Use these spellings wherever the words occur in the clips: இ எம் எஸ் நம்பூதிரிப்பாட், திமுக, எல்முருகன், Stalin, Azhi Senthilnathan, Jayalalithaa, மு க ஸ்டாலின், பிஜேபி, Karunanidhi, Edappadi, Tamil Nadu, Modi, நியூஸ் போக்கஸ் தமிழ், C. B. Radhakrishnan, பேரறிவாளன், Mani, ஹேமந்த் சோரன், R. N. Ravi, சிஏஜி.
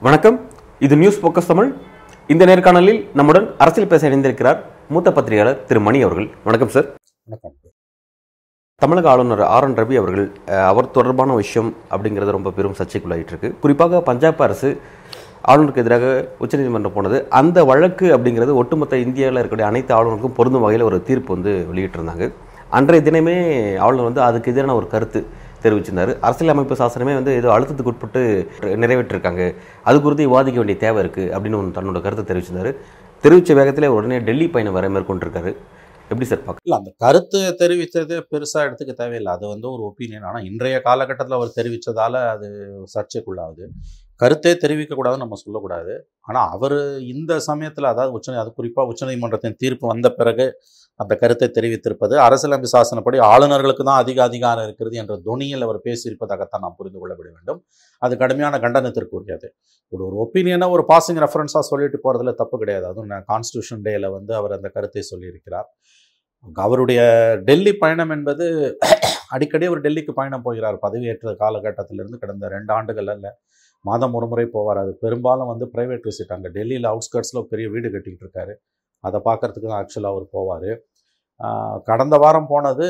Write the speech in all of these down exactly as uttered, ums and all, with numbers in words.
வணக்கம், இது நியூஸ் போக்கஸ் தமிழ். இந்த நேர்காணலில் நம்முடன் அரசியல் பேச இணைந்திருக்கிறார் மூத்த பத்திரிகையாளர் திரு மணி அவர்கள். வணக்கம் சார். வணக்கம். தமிழக ஆளுநர் ஆர் என் ரவி அவர்கள், அவர் தொடர்பான விஷயம் அப்படிங்கிறது ரொம்ப பெரும் சர்ச்சைக்குள்ளாயிட்டு இருக்கு. குறிப்பாக பஞ்சாப் அரசு ஆளுநருக்கு எதிராக உச்சநீதிமன்றம் போனது, அந்த வழக்கு அப்படிங்கிறது ஒட்டுமொத்த இந்தியாவில் இருக்கக்கூடிய அனைத்து ஆளுநருக்கும் பொருந்தும் வகையில் ஒரு தீர்ப்பு வந்து வெளியிட்டிருந்தாங்க. அன்றைய தினமே ஆளுநர் வந்து அதுக்கு எதிரான ஒரு கருத்து தெரிவிச்சிருந்தார். அரசியலமைப்பு சாசனமே வந்து ஏதோ அழுத்தத்துக்கு உட்பட்டு நிறைவேற்றிருக்காங்க, அது குறித்து விவாதிக்க வேண்டிய தேவை இருக்குது அப்படின்னு ஒன்று தன்னோட கருத்தை தெரிவிச்சிருந்தார். தெரிவித்த வேகத்தில் உடனே டெல்லி பயணம் வர மேற்கொண்டிருக்காரு. எப்படி சார் பார்க்க? இல்லை, அந்த கருத்து தெரிவித்தது பெருசாக எடுத்துக்க தேவையில்லை, அது வந்து ஒரு ஒப்பீனியன். ஆனால் இன்றைய காலகட்டத்தில் அவர் தெரிவித்ததால் அது சர்ச்சைக்குள்ளாகுது. கருத்தே தெரிவிக்கக்கூடாதுன்னு நம்ம சொல்லக்கூடாது. ஆனால் அவர் இந்த சமயத்தில், அதாவது உச்ச அது குறிப்பாக உச்சநீதிமன்றத்தின் தீர்ப்பு வந்த பிறகு அந்த கருத்தை தெரிவித்திருப்பது, அரசியலமைப்பு சாசனப்படி ஆளுநர்களுக்கு தான் அதிக அதிகாரம் இருக்கிறது என்ற தொனியில் அவர் பேசியிருப்பதாகத்தான் நாம் புரிந்து கொள்ளப்பட வேண்டும். அது கடுமையான கண்டனத்திற்குரியது. ஒரு ஒரு ஒப்பீனியனாக, ஒரு பாசிங் ரெஃபரன்ஸாக சொல்லிட்டு போகிறதுல தப்பு கிடையாது. அதுவும் கான்ஸ்டியூஷன் டேயில் வந்து அவர் அந்த கருத்தை சொல்லியிருக்கிறார். அவருடைய டெல்லி பயணம் என்பது, அடிக்கடி அவர் டெல்லிக்கு பயணம் போகிறார். பதவியேற்ற காலகட்டத்திலிருந்து கடந்த ரெண்டு ஆண்டுகள் அல்ல, மாதம் ஒரு முறை போவார். அது பெரும்பாலும் வந்து ப்ரைவேட் விசிட். அங்கே டெல்லியில் அவுட்ஸ்கர்ட்ஸில் பெரிய வீடு கட்டிக்கிட்டு இருக்காரு, அதை பார்க்குறதுக்கு தான் ஆக்சுவலாக அவர் போவார். கடந்த வாரம் போனது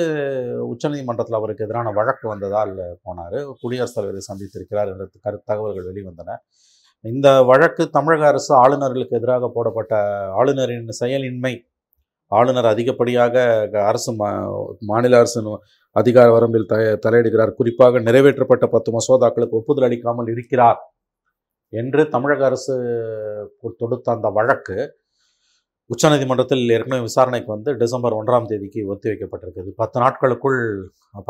உச்சநீதிமன்றத்தில் அவருக்கு எதிரான வழக்கு வந்ததால் போனார். குடியரசுத் தலைவரை சந்தித்திருக்கிறார் என்ற கரு தகவல்கள் வெளிவந்தன. இந்த வழக்கு தமிழக அரசு ஆளுநர்களுக்கு எதிராக போடப்பட்ட ஆளுநரின் செயலின்மை, ஆளுநர் அதிகப்படியாக அரசு மா மாநில அரசின் அதிகார வரம்பில் த தலையிடுகிறார், குறிப்பாக நிறைவேற்றப்பட்ட பத்து மசோதாக்களுக்கு ஒப்புதல் அளிக்காமல் இருக்கிறார் என்று தமிழக அரசு தொடுத்த அந்த வழக்கு உச்சநீதிமன்றத்தில் ஏற்கனவே விசாரணைக்கு வந்து டிசம்பர் ஒன்றாம் தேதிக்கு ஒத்தி வைக்கப்பட்டிருக்குது. பத்து நாட்களுக்குள்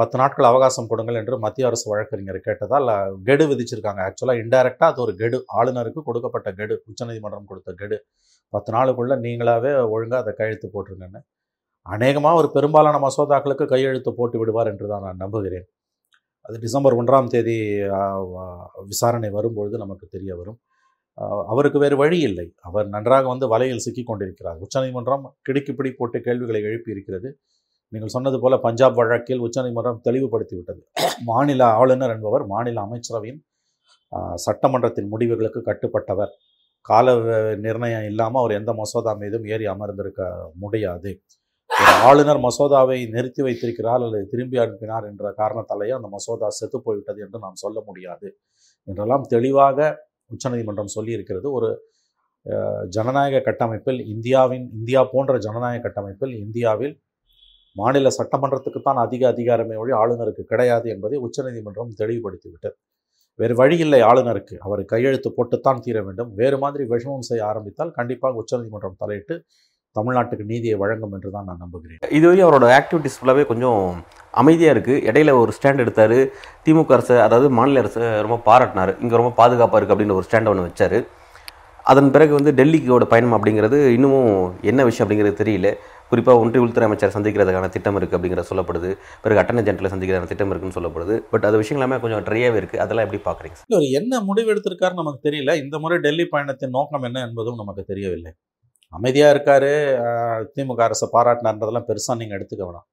பத்து நாட்கள் அவகாசம் கொடுங்கள் என்று மத்திய அரசு வழக்கறிஞர் கேட்டதால் கெடு விதிச்சிருக்காங்க. ஆக்சுவலாக இன்டைரக்டாக அது ஒரு கெடு, ஆளுநருக்கு கொடுக்கப்பட்ட கெடு, உச்சநீதிமன்றம் கொடுத்த கெடு. பத்து நாளுக்குள்ளே நீங்களாகவே ஒழுங்காக அதை கையெழுத்து போட்டிருங்கன்னு. அநேகமாக ஒரு பெரும்பாலான மசோதாக்களுக்கு கையெழுத்து போட்டு விடுவார் என்று தான் நான் நம்புகிறேன். அது டிசம்பர் ஒன்றாம் தேதி விசாரணை வரும்பொழுது நமக்கு தெரிய வரும். அவருக்கு வேறு வழி இல்லை. அவர் நன்றாக வந்து வலையில் சிக்கி கொண்டிருக்கிறார். உச்சநீதிமன்றம் கிடுக்கிப்பிடி போட்டு கேள்விகளை எழுப்பி இருக்கிறது. நீங்கள் சொன்னது போல பஞ்சாப் வழக்கில் உச்சநீதிமன்றம் தெளிவுபடுத்திவிட்டது. மாநில ஆளுநர் என்பவர் மாநில அமைச்சரவையின் சட்டமன்றத்தின் முடிவுகளுக்கு கட்டுப்பட்டவர். கால நிர்ணயம் இல்லாமல் அவர் எந்த மசோதா மீதும் ஏறி அமர்ந்திருக்க முடியாது. ஆளுநர் மசோதாவை நிறுத்தி வைத்திருக்கிறார் அல்லது திரும்பி அனுப்பினார் என்ற காரணத்தாலேயே அந்த மசோதா செத்து போய்விட்டது என்று நாம் சொல்ல முடியாது என்றெல்லாம் தெளிவாக உச்சநீதிமன்றம் சொல்லியிருக்கிறது. ஒரு ஜனநாயக கட்டமைப்பில், இந்தியாவின் இந்தியா போன்ற ஜனநாயக கட்டமைப்பில், இந்தியாவில் மாநில சட்டமன்றத்துக்கு தான் அதிக அதிகாரமே ஒழி ஆளுநருக்கு கிடையாது என்பதை உச்சநீதிமன்றம் தெளிவுபடுத்திவிட்டது. வேறு வழி இல்லை ஆளுநருக்கு, அவர் கையெழுத்து போட்டுத்தான் தீர வேண்டும். வேறு மாதிரி விஷமம் செய்ய ஆரம்பித்தால் கண்டிப்பாக உச்சநீதிமன்றம் தலையிட்டு தமிழ்நாட்டுக்கு நீதியை வழங்கும் என்று தான் நான் நம்புகிறேன். இதுவரை அவரோட ஆக்டிவிட்டிஸ் ஃபுல்லாகவே கொஞ்சம் அமைதியாக இருக்குது. இடையில ஒரு ஸ்டாண்ட் எடுத்தார். திமுக அரசு, அதாவது மாநில அரசு ரொம்ப பாராட்டினார், இங்கே ரொம்ப பாதுகாப்பாக இருக்குது அப்படின்னு ஒரு ஸ்டாண்ட் ஒன்று வச்சார். அதன் பிறகு வந்து டெல்லிக்கோட பயணம் அப்படிங்கிறது இன்னமும் என்ன விஷயம் அப்படிங்கிறது தெரியல. குறிப்பாக ஒன்றிய உள்துறை அமைச்சர் சந்திக்கிறதுக்கான திட்டம் இருக்குது அப்படிங்கிறத சொல்லப்படுது. பிறகு அட்டர்னி ஜெனரலை சந்திக்கிறதுக்கான திட்டம் இருக்குதுன்னு சொல்லப்படுது. பட் அது விஷயம் எல்லாமே கொஞ்சம் ட்ரையாகவே இருக்குது. அதெல்லாம் எப்படி பார்க்குறீங்க சார்? ஒரு என்ன முடிவு எடுத்திருக்காரு நமக்கு தெரியல. இந்த முறை டெல்லி பயணத்தின் நோக்கம் என்ன என்பதும் நமக்கு தெரியவில்லை. அமைதியாக இருக்கார், திமுக அரசை பாராட்டினார்ன்றதெல்லாம் பெருசாக நீங்கள் எடுத்துக்க வேணாம்.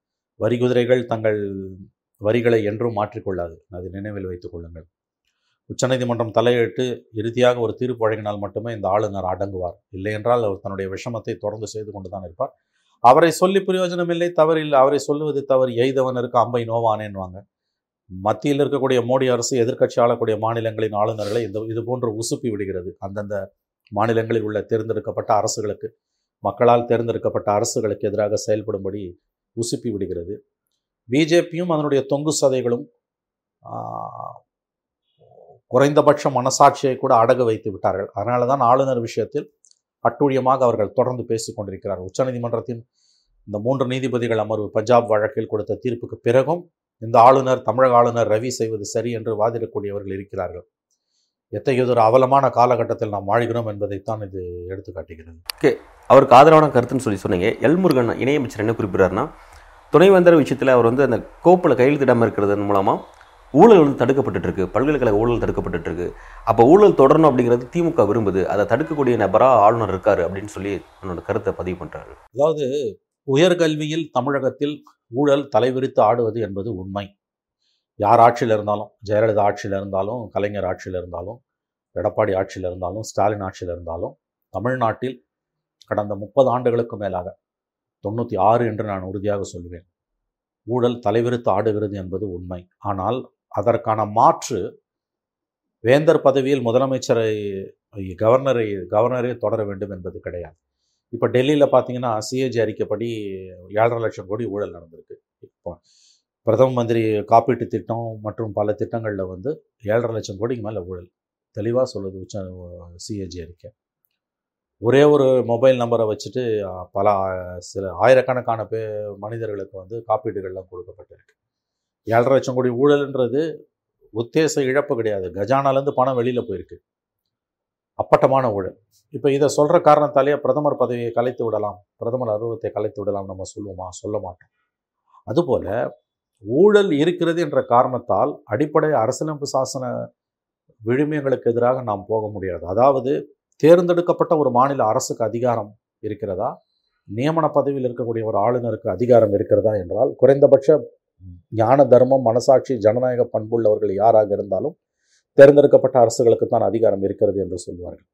வரி குதிரைகள் தங்கள் வரிகளை என்றும் மாற்றிக்கொள்ளாது, அது நினைவில் வைத்துக் கொள்ளுங்கள். உச்சநீதிமன்றம் தலையிட்டு இறுதியாக ஒரு தீர்ப்பு வழங்கினால் மட்டுமே இந்த ஆளுநர் அடங்குவார். இல்லை என்றால் அவர் தன்னுடைய விஷமத்தை தொடர்ந்து செய்து கொண்டு தான் இருப்பார். அவரை சொல்லி பிரயோஜனமில்லை, தவறில்லை. அவரை சொல்லுவது தவறு. எய்தவனருக்கு அம்பை நோவானேன்னுவாங்க. மத்தியில் இருக்கக்கூடிய மோடி அரசு எதிர்க்கட்சி ஆளக்கூடிய மாநிலங்களின் ஆளுநர்களை இந்த இது போன்று உசுப்பி விடுகிறது. அந்தந்த மாநிலங்களில் உள்ள தேர்ந்தெடுக்கப்பட்ட அரசுகளுக்கு, மக்களால் தேர்ந்தெடுக்கப்பட்ட அரசுகளுக்கு எதிராக செயல்படும்படி உசுப்பி விடுகிறது. பிஜேபியும் அதனுடைய தொங்கு சதைகளும் குறைந்தபட்ச மனசாட்சியை கூட அடக வைத்து விட்டார்கள். அதனால தான் ஆளுநர் விஷயத்தில் அட்டூழியமாக அவர்கள் தொடர்ந்து பேசிக் கொண்டிருக்கிறார்கள். உச்சநீதிமன்றத்தின் இந்த மூன்று நீதிபதிகள் அமர்வு பஞ்சாப் வழக்கில் கொடுத்த தீர்ப்புக்கு பிறகும் இந்த ஆளுநர், தமிழக ஆளுநர் ரவி செய்வது சரி என்று வாதிடக்கூடியவர்கள் இருக்கிறார்கள். எத்தகையதொரு அவலமான காலகட்டத்தில் நாம் வாழ்கிறோம் என்பதைத்தான் இது எடுத்து காட்டுகிறது. ஓகே, அவருக்கு ஆதரவான கருத்துன்னு சொல்லி சொன்னீங்க. எல்முருகன் இணையமைச்சர் என்ன குறிப்பிட்றாருன்னா, துணைவேந்தர் விஷயத்தில் அவர் வந்து அந்த கோப்பில் கையெழுத்திடாமல் இருக்கிறதன் மூலமாக ஊழல் வந்து தடுக்கப்பட்டுருக்கு, பல்கலைக்கழக ஊழல் தடுக்கப்பட்டுருக்கு. அப்போ ஊழல் தொடரணும் அப்படிங்கிறது திமுக விரும்புது. அதை தடுக்கக்கூடிய நபராக ஆளுநர் இருக்காரு அப்படின்னு சொல்லி என்னோட கருத்தை பதிவு பண்ணுறாரு. அதாவது உயர்கல்வியில் தமிழகத்தில் ஊழல் தலைவிரித்து ஆடுவது என்பது உண்மை. யார் ஆட்சியில் இருந்தாலும், ஜெயலலிதா ஆட்சியில் இருந்தாலும், கலைஞர் ஆட்சியில் இருந்தாலும், எடப்பாடி ஆட்சியில் இருந்தாலும், ஸ்டாலின் ஆட்சியில் இருந்தாலும், தமிழ்நாட்டில் கடந்த முப்பது ஆண்டுகளுக்கு மேலாக தொண்ணூற்றி ஆறு என்று நான் உறுதியாக சொல்லுவேன், ஊழல் தலைவிரித்து ஆடுகிறது என்பது உண்மை. ஆனால் அதற்கான மாற்று வேந்தர் பதவியில் முதலமைச்சரை கவர்னரை கவர்னரே தொடர வேண்டும் என்பது கிடையாது. இப்போ டெல்லியில் பார்த்தீங்கன்னா சிஏஜி அறிக்கைப்படி ஏழரை லட்சம் கோடி ஊழல் நடந்திருக்கு. இப்போ பிரதம மந்திரி காப்பீட்டு திட்டம் மற்றும் பல திட்டங்களில் வந்து ஏழரை லட்சம் கோடிக்கு மேலே ஊழல் தெளிவாக சொல்லுது உச்ச சிஏஜி அறிக்கை. ஒரே ஒரு மொபைல் நம்பரை வச்சுட்டு பல சில ஆயிரக்கணக்கான பே மனிதர்களுக்கு வந்து காப்பீடுகள்லாம் கொடுக்கப்பட்டிருக்கு. ஏழரை லட்சம் கோடி ஊழல்ன்றது உத்தேச இழப்பு கிடையாது, கஜானாலேருந்து பணம் வெளியில் போயிருக்கு, அப்பட்டமான ஊழல். இப்போ இதை சொல்கிற காரணத்தாலேயே பிரதமர் பதவியை கலைத்து விடலாம், பிரதமர் அருவத்தை கலைத்து விடலாம் நம்ம சொல்லுவோமா? சொல்ல மாட்டோம். அதுபோல் ஊழல் இருக்கிறது என்ற காரணத்தால் அடிப்படை அரசியலமைப்பு சாசன விழுமியங்களுக்கு எதிராக நாம் போக முடியாது. அதாவது தேர்ந்தெடுக்கப்பட்ட ஒரு மாநில அரசுக்கு அதிகாரம் இருக்கிறதா, நியமன பதவியில் இருக்கக்கூடிய ஒரு ஆளுநருக்கு அதிகாரம் இருக்கிறதா என்றால், குறைந்தபட்ச ஞான தர்மம் மனசாட்சி ஜனநாயக பண்புள்ளவர்கள் யாராக இருந்தாலும் தேர்ந்தெடுக்கப்பட்ட அரசுகளுக்கு தான் அதிகாரம் இருக்கிறது என்று சொல்வார்கள்.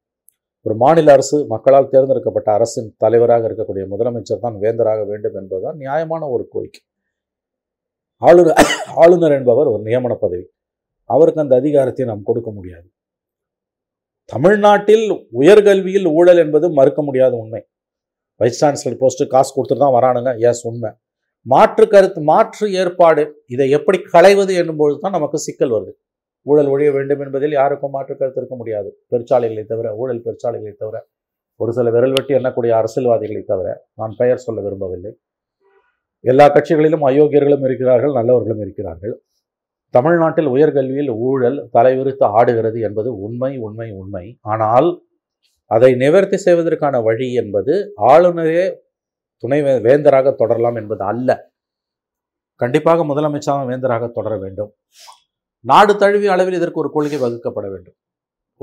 ஒரு மாநில அரசு மக்களால் தேர்ந்தெடுக்கப்பட்ட அரசின் தலைவராக இருக்கக்கூடிய முதலமைச்சர் தான் வேந்தராக வேண்டும் என்பதுதான் நியாயமான ஒரு கோரிக்கை. ஆளுநர் ஆளுநர் என்பவர் ஒரு நியமன பதவி, அவருக்கு அந்த அதிகாரத்தை நாம் கொடுக்க முடியாது. தமிழ்நாட்டில் உயர்கல்வியில் ஊழல் என்பது மறுக்க முடியாத உண்மை. வைஸ் சான்சலர் போஸ்ட்டு காசு கொடுத்துட்டு தான் வரானுங்க, எஸ் உண்மை. மாற்று கருத்து மாற்று ஏற்பாடு இதை எப்படி களைவது என்னும்போது தான் நமக்கு சிக்கல் வருது. ஊழல் ஒழிய வேண்டும் என்பதில் யாருக்கும் மாற்று கருத்து இருக்க முடியாது, பெருச்சாலைகளை தவிர, ஊழல் பெருச்சாலைகளை தவிர, ஒரு சில விரல் வெட்டி எண்ணக்கூடிய அரசியல்வாதிகளை தவிர. நான் பெயர் சொல்ல விரும்பவில்லை. எல்லா கட்சிகளிலும் அயோக்கியர்களும் இருக்கிறார்கள், நல்லவர்களும் இருக்கிறார்கள். தமிழ்நாட்டில் உயர்கல்வியில் ஊழல் தலைவிரித்து ஆடுகிறது என்பது உண்மை உண்மை உண்மை ஆனால் அதை நிவர்த்தி செய்வதற்கான வழி என்பது ஆளுநரே துணை வேந்தராக தொடரலாம் என்பது அல்ல. கண்டிப்பாக முதலமைச்சராக வேந்தராக தொடர வேண்டும். நாடு தழுவிய அளவில் இதற்கு ஒரு கொள்கை வகுக்கப்பட வேண்டும்.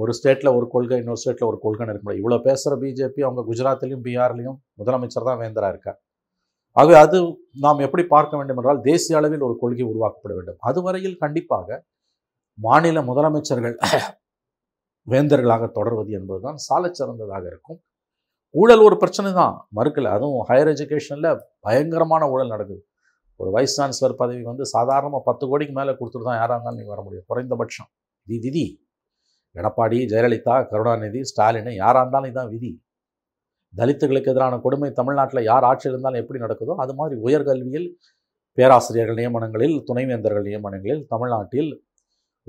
ஒரு ஸ்டேட்டில் ஒரு கொள்கை, இன்னொரு ஸ்டேட்டில் ஒரு கொள்கைன்னு இருக்க முடியாது. இவ்வளோ பேசுகிற பிஜேபி அவங்க குஜராத்திலையும் பீகார்லையும் முதலமைச்சர் தான் வேந்தராக இருக்கார். ஆகவே அது நாம் எப்படி பார்க்க வேண்டும் என்றால் தேசிய அளவில் ஒரு கொள்கை உருவாக்கப்பட வேண்டும். அதுவரையில் கண்டிப்பாக மாநில முதலமைச்சர்கள் வேந்தர்களாக தொடர்வது என்பதுதான் சாலச்சிறந்ததாக இருக்கும். ஊழல் ஒரு பிரச்சனை தான், மறுக்கலை. அதுவும் ஹையர் எஜுகேஷனில் பயங்கரமான ஊழல் நடக்குது. ஒரு வைஸ் சான்சலர் பதவி வந்து சாதாரணமாக பத்து கோடிக்கு மேலே கொடுத்துட்டு தான் யாராக இருந்தாலும் நீங்கள் வர முடியும், குறைந்தபட்சம். இது விதி. எடப்பாடி, ஜெயலலிதா, கருணாநிதி, ஸ்டாலின் யாராக இருந்தாலும் இதுதான் விதி. தலித்துகளுக்கு எதிரான கொடுமை தமிழ்நாட்டில் யார் ஆட்சியில் இருந்தாலும் எப்படி நடக்குதோ அது மாதிரி உயர்கல்வியில், பேராசிரியர்கள் நியமனங்களில், துணைவேந்தர்கள் நியமனங்களில் தமிழ்நாட்டில்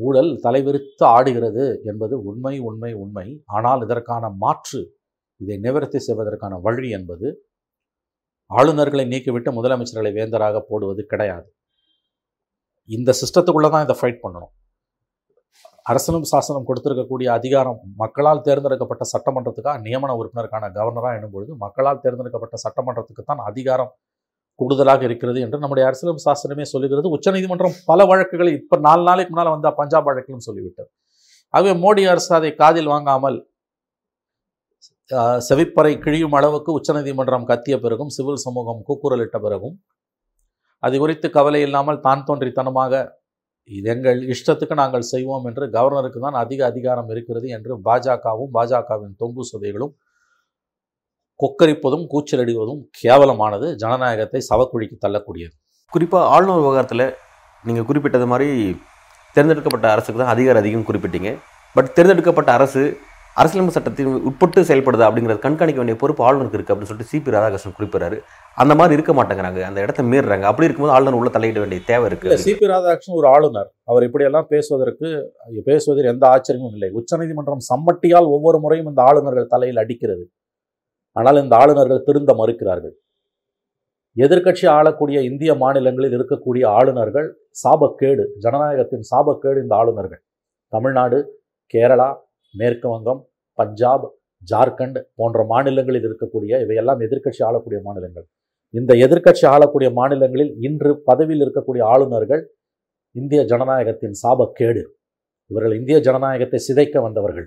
ஊழல் தலைவிரித்து ஆடுகிறது என்பது உண்மை உண்மை உண்மை ஆனால் இதற்கான மாற்று, இதை நிவர்த்தி செய்வதற்கான வழி என்பது ஆளுநர்களை நீக்கிவிட்டு முதலமைச்சர்களை வேந்தராக போடுவது கிடையாது. இந்த சிஸ்டத்துக்குள்ளே தான் இதை ஃபைட் பண்ணணும். அரசியலமைப்பு சாசனம் கொடுத்திருக்கக்கூடிய அதிகாரம் மக்களால் தேர்ந்தெடுக்கப்பட்ட சட்டமன்றத்துக்காக நியமன உறுப்பினருக்கான கவர்னராக எனும்பொழுது மக்களால் தேர்ந்தெடுக்கப்பட்ட சட்டமன்றத்துக்கு தான் அதிகாரம் கூடுதலாக இருக்கிறது என்று நம்முடைய அரசியலமைப்பு சாசனமே சொல்லுகிறது. உச்சநீதிமன்றம் பல வழக்குகளை இப்போ நாலு நாளைக்கு முன்னால் வந்து பஞ்சாப் வழக்கிலும் சொல்லிவிட்டது. ஆகவே மோடி அரசு அதை காதில் வாங்காமல் செவிப்பறை கிழியும் அளவுக்கு உச்சநீதிமன்றம் கத்திய பிறகும், சிவில் சமூகம் கூக்குரலிட்ட பிறகும், அது குறித்து கவலை இல்லாமல் தான் தோன்றித்தனமாக இது எங்கள் இஷ்டத்துக்கு நாங்கள் செய்வோம் என்று கவர்னருக்கு தான் அதிக அதிகாரம் இருக்கிறது என்று பாஜகவும் பாஜகவின் தொங்கு சுதைகளும் கொக்கரிப்பதும் கூச்சலடிவதும் கேவலமானது, ஜனநாயகத்தை சவக்குழிக்கு தள்ளக்கூடியது. குறிப்பாக ஆளுநர் விவகாரத்தில் நீங்கள் குறிப்பிட்டது மாதிரி தேர்ந்தெடுக்கப்பட்ட அரசுக்கு தான் அதிகாரம் அதிகம் குறிப்பிட்டீங்க. பட் தேர்ந்தெடுக்கப்பட்ட அரசு அரசியலமைப்பு சட்டத்தின் உட்பட்டு செயல்படுது அப்படிங்கிறது கண்காணிக்க வேண்டிய பொறுப்பு ஆளுநருக்கு இருக்குது அப்படின்னு சொல்லிட்டு சி பி ராதாகிருஷ்ணன் குறிப்பிட்றாரு. அந்த மாதிரி இருக்க மாட்டேங்கிறாங்க, அந்த இடத்த மீறுறாங்க. அப்படி இருக்கும்போது ஆளுநர் உள்ள தலையிட வேண்டிய தேவை இருக்குது. சி பி ராதாகிருஷ்ணன் ஒரு ஆளுநர், அவர் இப்படியெல்லாம் பேசுவதற்கு பேசுவதில் எந்த ஆச்சரியமும் இல்லை. உச்சநீதிமன்றம் சம்மட்டியால் ஒவ்வொரு முறையும் இந்த ஆளுநர்கள் தலையில் அடிக்கிறது. ஆனால் இந்த ஆளுநர்கள் திருந்த மறுக்கிறார்கள். எதிர்க்கட்சி ஆளக்கூடிய இந்திய மாநிலங்களில் இருக்கக்கூடிய ஆளுநர்கள் சாபக்கேடு, ஜனநாயகத்தின் சாபக்கேடு இந்த ஆளுநர்கள். தமிழ்நாடு, கேரளா, மேற்கு வங்கம், பஞ்சாப், ஜார்க்கண்ட் போன்ற மாநிலங்களில் இருக்கக்கூடிய இவையெல்லாம் எதிர்க்கட்சி ஆளக்கூடிய மாநிலங்கள். இந்த எதிர்க்கட்சி ஆளக்கூடிய மாநிலங்களில் இன்று பதவியில் இருக்கக்கூடிய ஆளுநர்கள் இந்திய ஜனநாயகத்தின் சாபக்கேடு. இவர்கள் இந்திய ஜனநாயகத்தை சிதைக்க வந்தவர்கள்.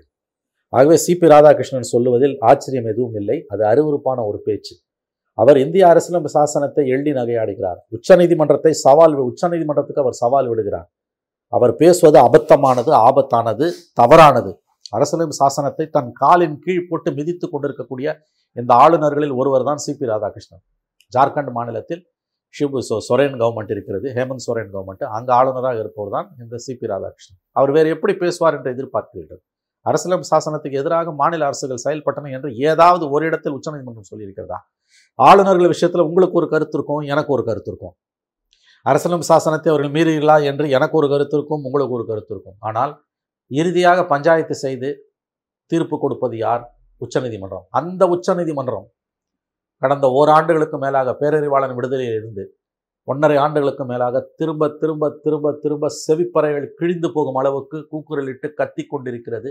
ஆகவே சி பி ராதாகிருஷ்ணன் சொல்லுவதில் ஆச்சரியம் எதுவும் இல்லை. அது அருவருப்பான ஒரு பேச்சு. அவர் இந்திய அரசியலமைப்பு சாசனத்தை எள்ளி நகையாடுகிறார். உச்சநீதிமன்றத்தை சவால் உச்சநீதிமன்றத்துக்கு அவர் சவால் விடுகிறார். அவர் பேசுவது அபத்தமானது, ஆபத்தானது, தவறானது. அரசியலமைப்பு சாசனத்தை தன் காலின் கீழ் போட்டு மிதித்து கொண்டிருக்கக்கூடிய இந்த ஆளுநர்களில் ஒருவர் தான் சி பி ராதாகிருஷ்ணன். ஜார்க்கண்ட் மாநிலத்தில் ஷிபு சோ சொரேன் கவர்மெண்ட் இருக்கிறது, ஹேமந்த் சோரன் கவர்மெண்ட். அங்கே ஆளுநராக இருப்பவர் தான் இந்த சி பி ராதாகிருஷ்ணன். அவர் வேறு எப்படி பேசுவார் என்று எதிர்பார்க்கிறீர்கள்? அரசியலமைப்பு சாசனத்துக்கு எதிராக மாநில அரசுகள் செயல்பட்டன என்று ஏதாவது ஒரு இடத்தில் உச்சநீதிமன்றம் சொல்லியிருக்கிறதா? ஆளுநர்கள் விஷயத்தில் உங்களுக்கு ஒரு கருத்து இருக்கும், எனக்கு ஒரு கருத்து இருக்கும். அரசியலமைப்பு சாசனத்தை அவர்கள் மீறீர்களா என்று எனக்கு ஒரு கருத்து இருக்கும், உங்களுக்கு ஒரு கருத்து இருக்கும். ஆனால் இறுதியாக பஞ்சாயத்து செய்து தீர்ப்பு கொடுப்பது யார்? உச்சநீதிமன்றம். அந்த உச்சநீதிமன்றம் கடந்த ஓராண்டுகளுக்கு மேலாக பேரறிவாளன் விடுதலையில் இருந்து ஒன்றரை ஆண்டுகளுக்கு மேலாக திரும்ப திரும்ப திரும்ப திரும்ப செவிப்பறைகள் கிழிந்து போகும் அளவுக்கு கூக்குரலிட்டு கத்தி கொண்டிருக்கிறது.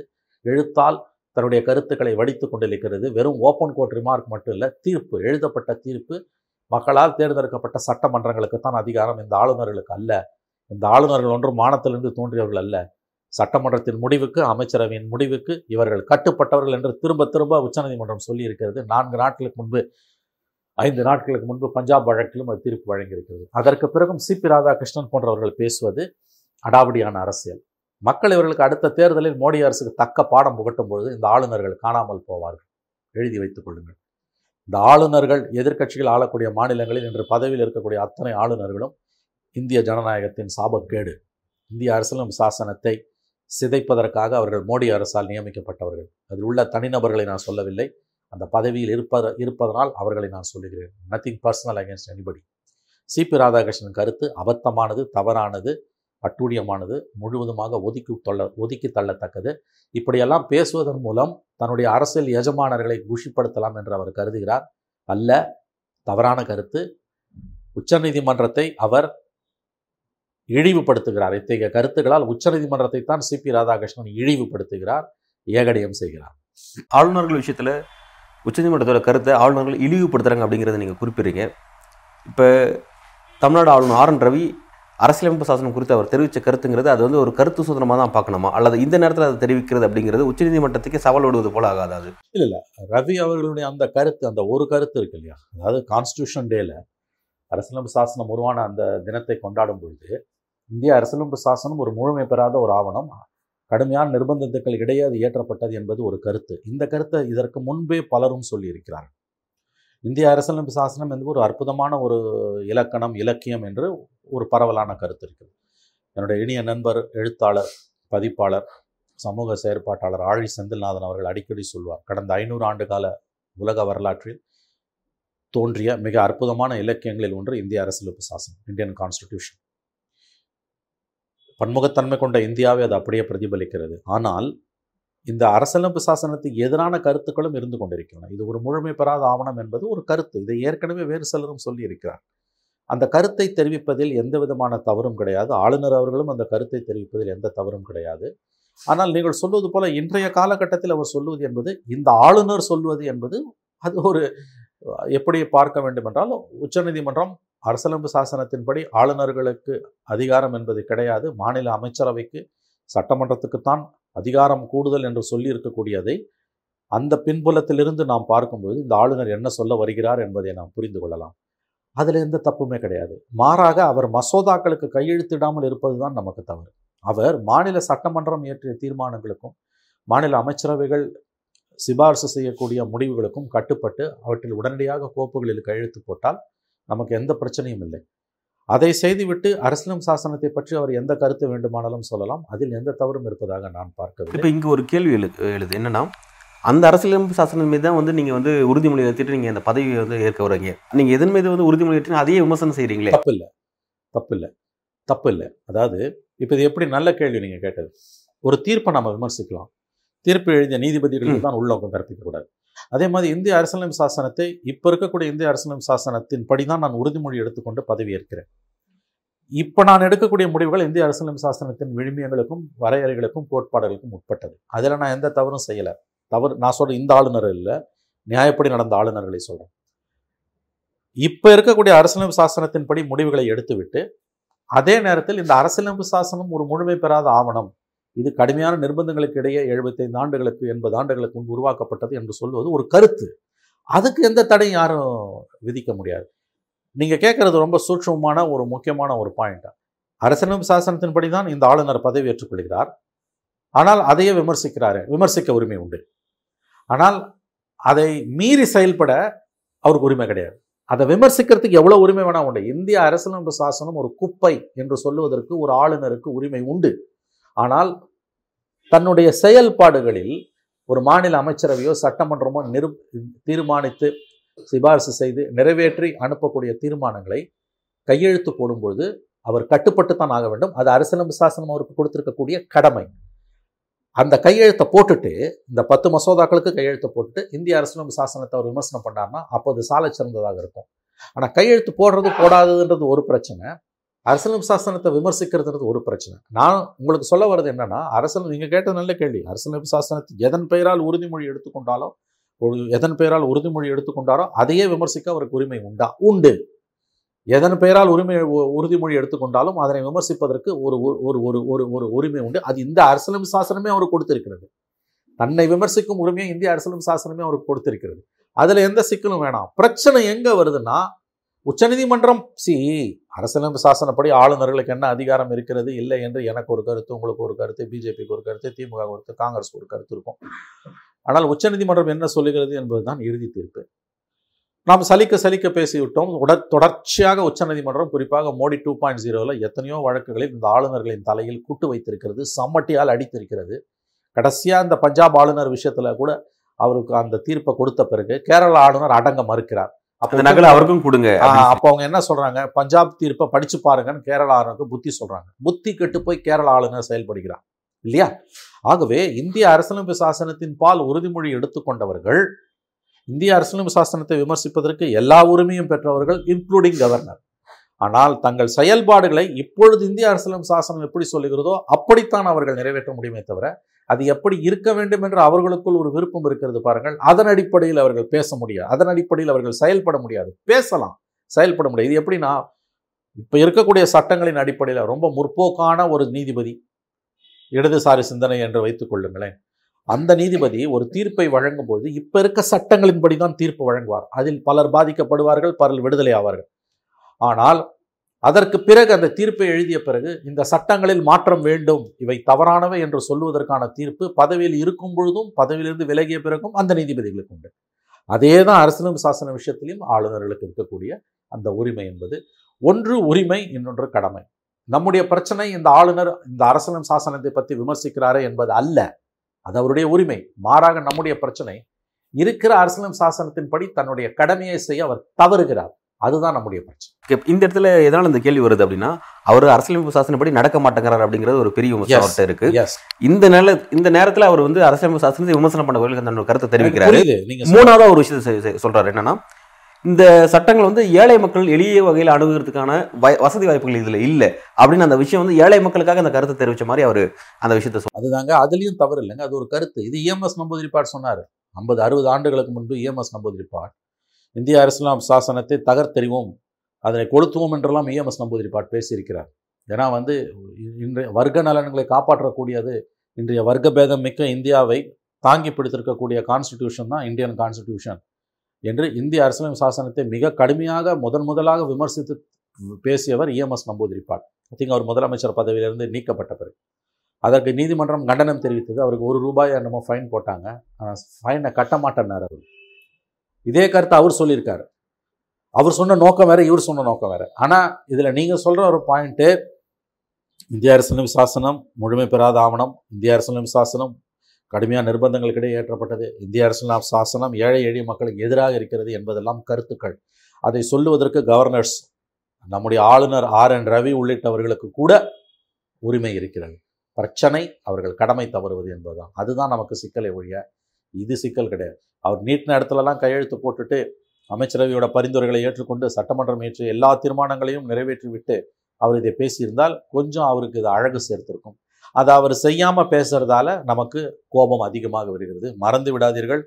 எழுத்தால் தன்னுடைய கருத்துக்களை வடித்து கொண்டிருக்கிறது. வெறும் ஓப்பன் கோர்ட் ரிமார்க் மட்டும் இல்லை, தீர்ப்பு, எழுதப்பட்ட தீர்ப்பு, மக்களால் தேர்ந்தெடுக்கப்பட்ட சட்டமன்றங்களுக்கு தான் அதிகாரம், இந்த ஆளுநர்களுக்கு அல்ல. இந்த ஆளுநர்கள் ஒன்றும் மானத்திலிருந்து தோன்றியவர்கள் அல்ல. சட்டமன்றத்தின் முடிவுக்கு, அமைச்சரவையின் முடிவுக்கு இவர்கள் கட்டுப்பட்டவர்கள் என்று திரும்ப திரும்ப உச்சநீதிமன்றம் சொல்லியிருக்கிறது. நான்கு நாட்களுக்கு முன்பு ஐந்து நாட்களுக்கு முன்பு பஞ்சாப் வழக்கிலும் அது தீர்ப்பு வழங்கியிருக்கிறது. அதற்கு பிறகும் சி பி ராதாகிருஷ்ணன் போன்றவர்கள் பேசுவது அடாவடியான அரசியல். மக்கள் இவர்களுக்கு அடுத்த தேர்தலில் மோடி அரசுக்கு தக்க பாடம் புகட்டும் பொழுது இந்த ஆளுநர்கள் காணாமல் போவார்கள். எழுதி வைத்துக் கொள்ளுங்கள். இந்த ஆளுநர்கள், எதிர்க்கட்சிகள் ஆளக்கூடிய மாநிலங்களில் இன்று பதவியில் இருக்கக்கூடிய அத்தனை ஆளுநர்களும் இந்திய ஜனநாயகத்தின் சாபக்கேடு, இந்திய அரசியலமைப்பு சாசனத்தை சிதைப்பதற்காக அவர்கள் மோடி அரசால் நியமிக்கப்பட்டவர்கள். அதில் உள்ள தனிநபர்களை நான் சொல்லவில்லை, அந்த பதவியில் இருப்ப இருப்பதனால் அவர்களை நான் சொல்லுகிறேன். Nothing personal against anybody. C P Radhakrishnan கருத்து அபத்தமானது, தவறானது, அட்டூழியமானது, முழுவதுமாக ஒதுக்கி தொள்ள ஒதுக்கி தள்ளத்தக்கது. இப்படியெல்லாம் பேசுவதன் மூலம் தன்னுடைய அரசியல் எஜமானர்களை குஷிப்படுத்தலாம் என்று அவர் கருதுகிறார். அல்ல, தவறான கருத்து. உச்சநீதிமன்றத்தை அவர் இழிவுபடுத்துகிறார். இத்தகைய கருத்துக்களால் உச்சநீதிமன்றத்தை தான் சி பி ராதாகிருஷ்ணன் இழிவுபடுத்துகிறார், ஏகடையம் செய்கிறார். ஆளுநர்கள் விஷயத்தில் உச்சநீதிமன்றத்தோட கருத்தை ஆளுநர்கள் இழிவுபடுத்துகிறாங்க அப்படிங்கிறத நீங்கள் குறிப்பிடுறீங்க. இப்போ தமிழ்நாடு ஆளுநர் ஆர் என் ரவி அரசியலமைப்பு சாசனம் குறித்து அவர் தெரிவித்த கருத்துங்கிறது அது வந்து ஒரு கருத்து சுதந்திரமாக தான் பார்க்கணுமா, அல்லது இந்த நேரத்தில் அதை தெரிவிக்கிறது அப்படிங்கிறது உச்சநீதிமன்றத்துக்கு சவால் விடுவது போல ஆகாது? அது இல்லை இல்லை ரவி அவர்களுடைய அந்த கருத்து, அந்த ஒரு கருத்து இருக்கு இல்லையா, அதாவது கான்ஸ்டியூஷன் டேல அரசியலமைப்பு சாசனம் உருவான அந்த தினத்தை கொண்டாடும் பொழுது இந்திய அரசியலமைப்பு சாசனம் ஒரு முழுமை பெறாத ஒரு ஆவணம், கடுமையான நிர்பந்தத்துக்கள் இடையே அது ஏற்றப்பட்டது என்பது ஒரு கருத்து. இந்த கருத்தை இதற்கு முன்பே பலரும் சொல்லியிருக்கிறார்கள். இந்திய அரசியலமைப்பு சாசனம் என்பது ஒரு அற்புதமான ஒரு இலக்கணம், இலக்கியம் என்று ஒரு பரவலான கருத்து இருக்குது. என்னுடைய இனிய நண்பர், எழுத்தாளர், பதிப்பாளர், சமூக செயற்பாட்டாளர் ஆழி செந்தில்நாதன் அவர்கள் அடிக்கடி சொல்வார், கடந்த ஐநூறு ஆண்டு கால உலக வரலாற்றில் தோன்றிய மிக அற்புதமான இலக்கியங்களில் ஒன்று இந்திய அரசியலமைப்பு சாசனம், இந்தியன் கான்ஸ்டிடியூஷன். பன்முகத்தன்மை கொண்ட இந்தியாவை அது அப்படியே பிரதிபலிக்கிறது. ஆனால் இந்த அரசியலமைப்பு சாசனத்துக்கு எதிரான கருத்துக்களும் இருந்து கொண்டிருக்கின்றன. இது ஒரு முழுமை பெறாத ஆவணம் என்பது ஒரு கருத்து. இதை ஏற்கனவே வேறு சிலரும் சொல்லியிருக்கிறார். அந்த கருத்தை தெரிவிப்பதில் எந்த விதமான தவறும் கிடையாது. ஆளுநர் அவர்களும் அந்த கருத்தை தெரிவிப்பதில் எந்த தவறும் கிடையாது. ஆனால் நீங்கள் சொல்வது போல இன்றைய காலகட்டத்தில் அவர் சொல்லுவது என்பது, இந்த ஆளுநர் சொல்வது என்பது, அது ஒரு எப்படி பார்க்க வேண்டுமென்றால் உச்சநீதிமன்றம் அரசியலமைப்பு சாசனத்தின்படி ஆளுநர்களுக்கு அதிகாரம் என்பது கிடையாது, மாநில அமைச்சரவைக்கு, சட்டமன்றத்துக்குத்தான் அதிகாரம் கூடுதல் என்று சொல்லி இருக்கக்கூடியதை அந்த பின்புலத்திலிருந்து நாம் பார்க்கும்போது இந்த ஆளுநர் என்ன சொல்ல வருகிறார் என்பதை நாம் புரிந்து கொள்ளலாம். அதில் எந்த தப்புமே கிடையாது. மாறாக அவர் மசோதாக்களுக்கு கையெழுத்திடாமல் இருப்பது தான் நமக்கு தவறு. அவர் மாநில சட்டமன்றம் இயற்றிய தீர்மானங்களுக்கும் மாநில அமைச்சரவைகள் சிபாரிசு செய்யக்கூடிய முடிவுகளுக்கும் கட்டுப்பட்டு அவற்றில் உடனடியாக கோப்புகளில் கையெழுத்து போட்டால் நமக்கு எந்த பிரச்சனையும் இல்லை. அதை செய்துவிட்டு அரசியலமைப்பு சாசனத்தை பற்றி அவர் எந்த கருத்து வேண்டுமானாலும் சொல்லலாம். அதில் எந்த தவறும் இருப்பதாக நான் பார்க்கவில்லை. இப்போ இங்கே ஒரு கேள்வி எழு எழுது என்னென்னா, அந்த அரசியலமைப்பு சாசனம் மீது தான் வந்து நீங்கள் வந்து உறுதிமொழி ஏற்றிட்டு நீங்கள் அந்த பதவியை வந்து ஏற்க வரீங்க. நீங்கள் எதன் மீது வந்து உறுதிமொழி ஏற்றினா அதையே விமர்சனம் செய்கிறீங்களே? தப்பு இல்லை, தப்பு இல்லை, தப்பு இல்லை. அதாவது இப்போ இது எப்படி நல்ல கேள்வி நீங்கள் கேட்டது. ஒரு தீர்ப்பை நம்ம விமர்சிக்கலாம், தீர்ப்பு எழுதிய நீதிபதிகளுக்கு தான் உள்நோக்கம் கற்பிக்கக்கூடாது. அதே மாதிரி இந்திய அரசியலமைப்பு சாசனத்தை, இப்போ இருக்கக்கூடிய இந்திய அரசியலமைப்பு சாசனத்தின் படி தான் நான் உறுதிமொழி எடுத்துக்கொண்டு பதவி ஏற்கிறேன். இப்போ நான் எடுக்கக்கூடிய முடிவுகள் இந்திய அரசியலமைப்பு சாசனத்தின் விழுமியங்களுக்கும் வரையறைகளுக்கும் கோட்பாடுகளுக்கும் உட்பட்டது. அதில் நான் எந்த தவறும் செய்யலை. தவறு நான் சொல்கிறேன் இந்த ஆளுநர் இல்லை, நியாயப்படி நடந்த ஆளுநர்களை சொல்கிறேன். இப்போ இருக்கக்கூடிய அரசியலமைப்பு சாசனத்தின்படி முடிவுகளை எடுத்துவிட்டு அதே நேரத்தில் இந்த அரசியலமைப்பு சாசனம் ஒரு முழுமை பெறாத ஆவணம், இது கடுமையான நிர்பந்தங்களுக்கு இடையே எழுபத்தைந்து ஆண்டுகளுக்கு எண்பது ஆண்டுகளுக்கு முன்பு உருவாக்கப்பட்டது என்று சொல்வது ஒரு கருத்து. அதுக்கு எந்த தடையும் யாரும் விதிக்க முடியாது. நீங்கள் கேட்குறது ரொம்ப சூட்சமமான ஒரு முக்கியமான ஒரு பாயிண்ட்டாக, அரசியலமைப்பு சாசனத்தின்படி தான் இந்த ஆளுநர் பதவி ஏற்றுக்கொள்கிறார். ஆனால் அதையே விமர்சிக்கிறாரு, விமர்சிக்க உரிமை உண்டு. ஆனால் அதை மீறி செயல்பட அவருக்கு உரிமை கிடையாது. அதை விமர்சிக்கிறதுக்கு எவ்வளோ உரிமை வேணா உண்டு. இந்திய அரசியலமைப்பு சாசனம் ஒரு குப்பை என்று சொல்லுவதற்கு ஒரு ஆளுநருக்கு உரிமை உண்டு. ஆனால் தன்னுடைய செயல்பாடுகளில் ஒரு மாநில அமைச்சரவையோ சட்டமன்றமோ நிரு தீர்மானித்து சிபாரிசு செய்து நிறைவேற்றி அனுப்பக்கூடிய தீர்மானங்களை கையெழுத்து போடும்பொழுது அவர் கட்டுப்பட்டுத்தான் ஆக வேண்டும். அது அரசியலமைப்பு சாசனம் அவருக்கு கொடுத்திருக்கக்கூடிய கடமை. அந்த கையெழுத்தை போட்டுட்டு, இந்த பத்து மசோதாக்களுக்கு கையெழுத்து போட்டுட்டு இந்திய அரசியலமைப்பு சாசனத்தை அவர் விமர்சனம் பண்ணார்னா அப்போ அது சாலை சிறந்ததாக இருக்கும். ஆனால் கையெழுத்து போடுறது போடாததுன்றது ஒரு பிரச்சனை, அரசியலமைப்பு சாசனத்தை விமர்சிக்கிறதுன்றது ஒரு பிரச்சனை. நான் உங்களுக்கு சொல்ல வர்றது என்னன்னா, அரசியல் நீங்கள் கேட்ட நல்ல கேள்வி. அரசியலமைப்பு சாசனத்தை எதன் பெயரால் உறுதிமொழி எடுத்துக்கொண்டாலோ ஒரு எதன் பெயரால் உறுதிமொழி எடுத்துக்கொண்டாரோ அதையே விமர்சிக்க அவருக்கு உரிமை உண்டா? உண்டு. எதன் பெயரால் உரிமை உறுதிமொழி எடுத்துக்கொண்டாலும் அதனை விமர்சிப்பதற்கு ஒரு ஒரு ஒரு ஒரு ஒரு உரிமை உண்டு. அது இந்த அரசியலமைப்பு சாசனமே அவருக்கு கொடுத்திருக்கிறது. தன்னை விமர்சிக்கும் உரிமையை இந்திய அரசியலமைப்பு சாசனமே அவருக்கு கொடுத்திருக்கிறது. அதில் எந்த சிக்கலும் வேணாம். பிரச்சனை எங்கே வருதுன்னா, உச்சநீதிமன்றம் சி அரசியலமைப்பு சாசனப்படி ஆளுநர்களுக்கு என்ன அதிகாரம் இருக்கிறது இல்லை என்று எனக்கு ஒரு கருத்து, உங்களுக்கு ஒரு கருத்து, பிஜேபிக்கு ஒரு கருத்து, திமுக ஒரு கருத்து, காங்கிரஸ்க்கு ஒரு கருத்து இருக்கும். ஆனால் உச்சநீதிமன்றம் என்ன சொல்லுகிறது என்பதுதான் இறுதி தீர்ப்பு. நாம் சலிக்க சலிக்க பேசிவிட்டோம். உடற் தொடர்ச்சியாக உச்சநீதிமன்றம், குறிப்பாக மோடி டூ பாயிண்ட் ஜீரோவில் எத்தனையோ வழக்குகளில் இந்த ஆளுநர்களின் தலையில் குட்டு வைத்திருக்கிறது, சம்மட்டியால் அடித்திருக்கிறது. கடைசியாக இந்த பஞ்சாப் ஆளுநர் விஷயத்தில் கூட அவருக்கு அந்த தீர்ப்பை கொடுத்த பிறகு கேரள ஆளுநர் அடங்க மறுக்கிறார். அப்போ நகல் அவருக்கும் கொடுங்க. அப்போ அவங்க என்ன சொல்கிறாங்க, பஞ்சாப் தீர்ப்பை படித்து பாருங்கன்னு கேரள ஆளுநருக்கு புத்தி சொல்கிறாங்க. புத்தி கெட்டு போய் கேரள ஆளுநர் செயல்படுகிறார் இல்லையா? ஆகவே இந்திய அரசியலமைப்பு சாசனத்தின் பால் உறுதிமொழி எடுத்துக்கொண்டவர்கள், இந்திய அரசியலமைப்பு சாசனத்தை விமர்சிப்பதற்கு எல்லா உரிமையும் பெற்றவர்கள், இன்க்ளூடிங் கவர்னர். ஆனால் தங்கள் செயல்பாடுகளை இப்பொழுது இந்திய அரசியலமைப்பு சாசனம் எப்படி சொல்லுகிறதோ அப்படித்தான் அவர்கள் நிறைவேற்ற முடியுமே தவிர, அது எப்படி இருக்க வேண்டும் என்று அவர்களுக்குள் ஒரு விருப்பம் இருக்கிறது பாருங்கள், அதன் அடிப்படையில் அவர்கள் பேச முடியாது, அதன் அடிப்படையில் அவர்கள் செயல்பட முடியாது. பேசலாம், செயல்பட முடியாது. இது எப்படின்னா, இப்போ இருக்கக்கூடிய சட்டங்களின் அடிப்படையில் ரொம்ப முற்போக்கான ஒரு நீதிபதி, இடதுசாரி சிந்தனை என்று வைத்துக் கொள்ளுங்களேன், அந்த நீதிபதி ஒரு தீர்ப்பை வழங்கும்போது இப்போ இருக்க சட்டங்களின்படி தான் தீர்ப்பு வழங்குவார். அதில் பலர் பாதிக்கப்படுவார்கள், பலர் விடுதலை ஆவார்கள். ஆனால் அதற்கு பிறகு அந்த தீர்ப்பை எழுதிய பிறகு இந்த சட்டங்களில் மாற்றம் வேண்டும், இவை தவறானவை என்று சொல்லுவதற்கான தீர்ப்பு பதவியில் இருக்கும் பொழுதும் பதவியிலிருந்து விலகிய பிறகும் அந்த நீதிபதிகளுக்கு உண்டு. அதே தான் அரசியலமைப்பு சாசன விஷயத்திலையும் ஆளுநர்களுக்கு இருக்கக்கூடிய அந்த உரிமை என்பது. ஒன்று உரிமை, இன்னொன்று கடமை. நம்முடைய பிரச்சனை இந்த ஆளுநர் இந்த அரசியலமைப்பு சாசனத்தை பற்றி விமர்சிக்கிறாரே என்பது அல்ல, அது அவருடைய உரிமை. மாறாக நம்முடைய பிரச்சனை இருக்கிற அரசியலமைப்பு சாசனத்தின்படி தன்னுடைய கடமையை செய்ய அவர் தவறுகிறார், அதுதான் நம்முடைய பிரச்சனை. இந்த இடத்துல எதனால இந்த கேள்வி வருது அப்படின்னா, அவர் அரசியலமைப்பு சாசனப்படி நடக்க மாட்டேங்கிறார் அப்படிங்கிறது ஒரு பெரிய விமர்சனம் இருக்கு. இந்த நில இந்த நேரத்தில் அவர் வந்து அரசியலமைப்பு சாசனத்தை விமர்சனம் பண்ண தன்னோட கருத்தை தெரிவிக்கிறாரு. மூணாவது ஒரு விஷயம் சொல்றாரு என்னன்னா, இந்த சட்டங்கள் வந்து ஏழை மக்கள் எளிய வகையில் அணுகுறதுக்கான வசதி வாய்ப்புகள் இதில் இல்லை அப்படின்னு அந்த விஷயம் வந்து ஏழை மக்களுக்காக அந்த கருத்தை தெரிவித்த மாதிரி அவர் அந்த விஷயத்தை சொன்னார். அதுதாங்க, அதுலேயும் தவறு இல்லைங்க, அது ஒரு கருத்து. இது இ எம் எஸ் நம்பூதிரிப்பாட் சொன்னார். ஐம்பது அறுபது ஆண்டுகளுக்கு முன்பு இ எம் எஸ் நம்பூதிரிப்பாட் இந்திய அரசியலமைப்பு சாசனத்தை தகர்த்தெறிவோம், அதனை கொளுத்துவோம் என்றெல்லாம் இ எம் எஸ் நம்பூதிரிப்பாட் பேசியிருக்கிறார். ஏன்னா வந்து இன்றைய வர்க்க நலன்களை காப்பாற்றக்கூடியது, இன்றைய வர்க்க பேதம் மிக்க இந்தியாவை தாங்கி பிடித்திருக்கக்கூடிய கான்ஸ்டிடியூஷன் தான் இந்தியன் கான்ஸ்டிடியூஷன் என்று இந்திய அரசியலமைப்பு சாசனத்தை மிக கடுமையாக முதன் முதலாக விமர்சித்து பேசியவர் இ எம் எஸ் நம்பூதிரிப்பாட். I think அவர் முதலமைச்சர் பதவியிலிருந்து நீக்கப்பட்ட பிறகு அதற்கு நீதிமன்றம் கண்டனம் தெரிவித்தது. அவருக்கு ஒரு ரூபாய் என்னமோ ஃபைன் போட்டாங்க, ஆனால் ஃபைனை கட்ட மாட்டேன்னார். அவர் இதே கருத்தை அவர் சொல்லியிருக்காரு. அவர் சொன்ன நோக்கம் வேறு, இவர் சொன்ன நோக்கம் வேறு. ஆனால் இதில் நீங்கள் சொல்கிற ஒரு பாயிண்ட்டு, இந்திய அரசியலமைப்பு சாசனம் முழுமை பெறாத ஆவணம், இந்திய அரசியலமைப்பு சாசனம் கடுமையான நிர்பந்தங்களுக்கிடையே ஏற்றப்பட்டது, இந்திய அரசியலமைப்பு சாசனம் ஏழை எளிய மக்களுக்கு எதிராக இருக்கிறது என்பதெல்லாம் கருத்துக்கள். அதை சொல்லுவதற்கு கவர்னர்ஸ், நம்முடைய ஆளுநர் ஆர் என் ரவி உள்ளிட்டவர்களுக்கு கூட உரிமை இருக்கிறது. பிரச்சனை அவர்கள் கடமை தவறுவது என்பதுதான். அதுதான் நமக்கு சிக்கலை ஒழிய இது சிக்கல் கிடையாது. அவர் நீட்டின இடத்துலலாம் கையெழுத்து போட்டுட்டு அமைச்சரவையோட பரிந்துரைகளை ஏற்றுக்கொண்டு சட்டமன்றம் ஏற்றிய எல்லா தீர்மானங்களையும் நிறைவேற்றிவிட்டு அவர் இதை பேசியிருந்தால் கொஞ்சம் அவருக்கு இது அழகு சேர்த்திருக்கும். அதை அவர் செய்யாமல் பேசுகிறதால நமக்கு கோபம் அதிகமாக வருகிறது. மறந்து விடாதீர்கள்,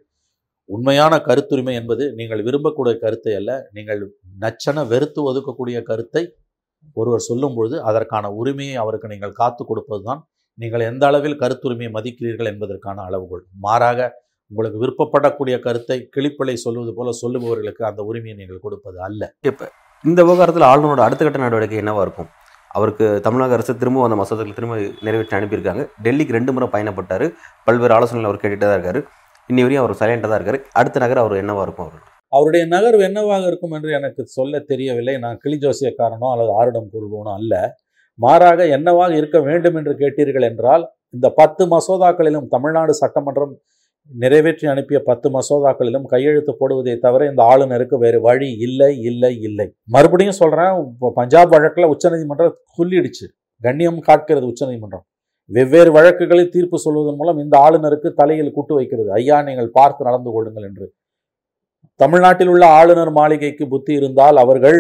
உண்மையான கருத்துரிமை என்பது நீங்கள் விரும்பக்கூடிய கருத்தை அல்ல, நீங்கள் நச்சன வெறுத்து ஒதுக்கக்கூடிய கருத்தை ஒருவர் சொல்லும் பொழுது அதற்கான உரிமையை அவருக்கு நீங்கள் காத்து கொடுப்பது தான் நீங்கள் எந்த அளவில் கருத்துரிமையை மதிக்கிறீர்கள் என்பதற்கான அளவுகோல். மாறாக உங்களுக்கு விருப்பப்படக்கூடிய கருத்தை கிளிப்பிழை சொல்வது போல சொல்லுபவர்களுக்கு அந்த உரிமையை நீங்கள் கொடுப்பது அல்ல. இப்போ இந்த விவகாரத்தில் ஆளுநரோட அடுத்த கட்ட நடவடிக்கை என்னவாக இருக்கும்? அவருக்கு தமிழக அரசு திரும்பவும் அந்த மசோதாக்களை திரும்ப நிறைவேற்றி அனுப்பியிருக்காங்க. டெல்லிக்கு ரெண்டு முறை பயணப்பட்டார், பல்வேறு ஆலோசனைகள் அவர் கேட்டுகிட்டே தான் இருக்கார். இன்னி வரையும் அவர் சைலண்டாக தான் இருக்கார். அடுத்த நகர் அவர் என்னவாக இருக்கும்? அவர் அவருடைய நகர்வு என்னவாக இருக்கும் என்று எனக்கு சொல்ல தெரியவில்லை. நான் கிளி ஜோசியக்காரனோ அல்லது ஆருடம் கொள்வோனோ அல்ல. மாறாக என்னவாக இருக்க வேண்டும் என்று கேட்டீர்கள் என்றால், இந்த பத்து மசோதாக்களிலும் தமிழ்நாடு சட்டமன்றம் நிறைவேற்றி அனுப்பிய பத்து மசோதாக்களிலும் கையெழுத்து போடுவதை தவிர இந்த ஆளுநருக்கு வேறு வழி இல்லை இல்லை இல்லை. மறுபடியும் சொல்கிறேன், பஞ்சாப் வழக்கில் உச்சநீதிமன்றம் சொல்லிடுச்சு, கண்ணியம் காட்கிறது உச்சநீதிமன்றம். வெவ்வேறு வழக்குகளில் தீர்ப்பு சொல்வதன் மூலம் இந்த ஆளுநருக்கு தலையில் கூட்டு வைக்கிறது. ஐயா, நீங்கள் பார்த்து நடந்து கொள்ளுங்கள் என்று. தமிழ்நாட்டில் உள்ள ஆளுநர் மாளிகைக்கு புத்தி இருந்தால் அவர்கள்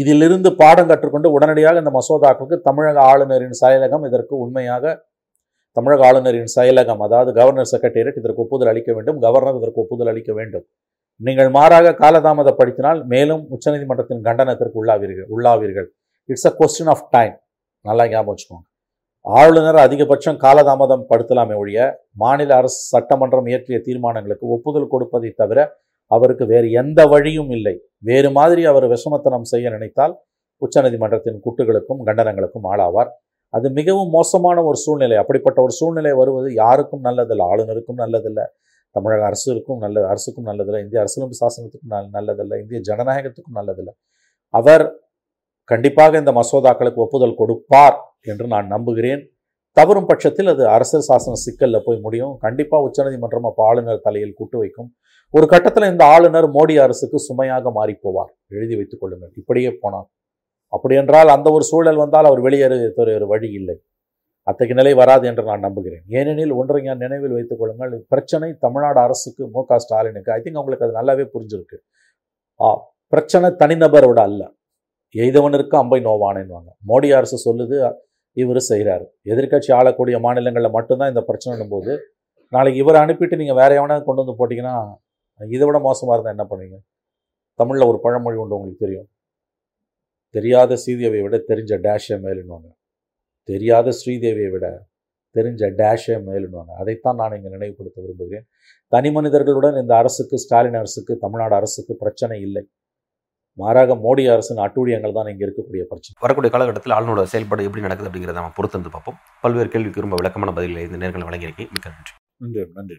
இதிலிருந்து பாடம் கற்றுக்கொண்டு உடனடியாக இந்த மசோதாக்களுக்கு தமிழக ஆளுநரின் செயலகம் இதற்கு உண்மையாக தமிழக ஆளுநரின் செயலகம், அதாவது கவர்னர் செக்ரட்டேரியட் இதற்கு ஒப்புதல் அளிக்க வேண்டும், கவர்னர் இதற்கு ஒப்புதல் அளிக்க வேண்டும். நீங்கள் மாறாக காலதாமதப்படுத்தினால் மேலும் உச்சநீதிமன்றத்தின் கண்டனத்திற்கு உள்ளாவீர்கள் உள்ளாவீர்கள் it's a question of time. நல்லா ஞாபகம் வச்சுக்கோங்க. ஆளுநர் அதிகபட்சம் காலதாமதம் படுத்தலாமே ஒழிய மாநில அரசு சட்டமன்றம் இயற்றிய தீர்மானங்களுக்கு ஒப்புதல் கொடுப்பதை தவிர அவருக்கு வேறு எந்த வழியும் இல்லை. வேறு மாதிரி அவர் விஷமத்தனம் செய்ய நினைத்தால் உச்சநீதிமன்றத்தின் குட்டுகளுக்கும் கண்டனங்களுக்கும் ஆளாவார். அது மிகவும் மோசமான ஒரு சூழ்நிலை. அப்படிப்பட்ட ஒரு சூழ்நிலை வருவது யாருக்கும் நல்லதில்லை. ஆளுநருக்கும் நல்லதில்லை, தமிழக அரசுக்கும் நல்ல அரசுக்கும் நல்லதில்லை, இந்திய அரசியலமைப்பு சாசனத்துக்கும் நல்லதில்லை, இந்திய ஜனநாயகத்துக்கும் நல்லதில்லை. அவர் கண்டிப்பாக இந்த மசோதாக்களுக்கு ஒப்புதல் கொடுப்பார் என்று நான் நம்புகிறேன். தவறும் பட்சத்தில் அது அரசியல் சாசன சிக்கலில் போய் முடியும். கண்டிப்பாக உச்சநீதிமன்றம் அப்போ ஆளுநர் தலையில் கூட்டு வைக்கும். ஒரு கட்டத்தில் இந்த ஆளுநர் மோடி அரசுக்கு சுமையாக மாறிப்போவார். எழுதி வைத்துக் கொள்ளுங்கள். இப்படியே போனார் அப்படியென்றால் அந்த ஒரு சூழல் வந்தால் அவர் வெளியேறுவதற்கு ஒரு வழி இல்லை. அத்தகைய நிலை வராது என்று நான் நம்புகிறேன். ஏனெனில் ஒன்றை நான் நினைவில் வைத்துக் கொள்ளுங்கள், பிரச்சனை தமிழ்நாடு அரசுக்கு, மு க ஸ்டாலினுக்கு. ஐ திங்க் அவங்களுக்கு அது நல்லாவே புரிஞ்சிருக்கு. பிரச்சனை தனிநபரோட அல்ல. எய்தவனிற்கு அம்பை நோவானேன்னுவாங்க. மோடி அரசு சொல்லுது, இவர் செய்கிறாரு. எதிர்கட்சி ஆளக்கூடிய மாநிலங்களில் மட்டும்தான் இந்த பிரச்சனைன்னும் போது, நாளைக்கு இவரை அனுப்பிட்டு நீங்கள் வேற எவனா கொண்டு வந்து போட்டிங்கன்னா இதை விட மோசமாக இருந்தால் என்ன பண்ணுவீங்க? தமிழில் ஒரு பழமொழி உண்டு, உங்களுக்கு தெரியும், தெரியாத ஸ்ரீதேவியை விட தெரிஞ்ச டேஷே மேலுன்னுவாங்க. தெரியாத ஸ்ரீதேவியை விட தெரிஞ்ச டேஷே மேலுன்னுவாங்க. அதைத்தான் நான் இங்கே நினைவுபடுத்த விரும்புகிறேன். தனி மனிதர்களுடன் இந்த அரசுக்கு, ஸ்டாலின் அரசுக்கு, தமிழ்நாடு அரசுக்கு பிரச்சனை இல்லை. மாறாக மோடி அரசின் அட்டூழியங்கள் தான் இங்கே இருக்கக்கூடிய பிரச்சனை. வரக்கூடிய காலகட்டத்தில் ஆளுநரோட செயல்பாடு எப்படி நடக்குது அப்படிங்கிறத நம்ம பொறுத்து வந்து பார்ப்போம். பல்வேறு கேள்விக்கு ரொம்ப விளக்கமான பதில்களை இந்த நேரங்களில் வழங்கியிருக்கேன். மிக்க நன்றி. நன்றி.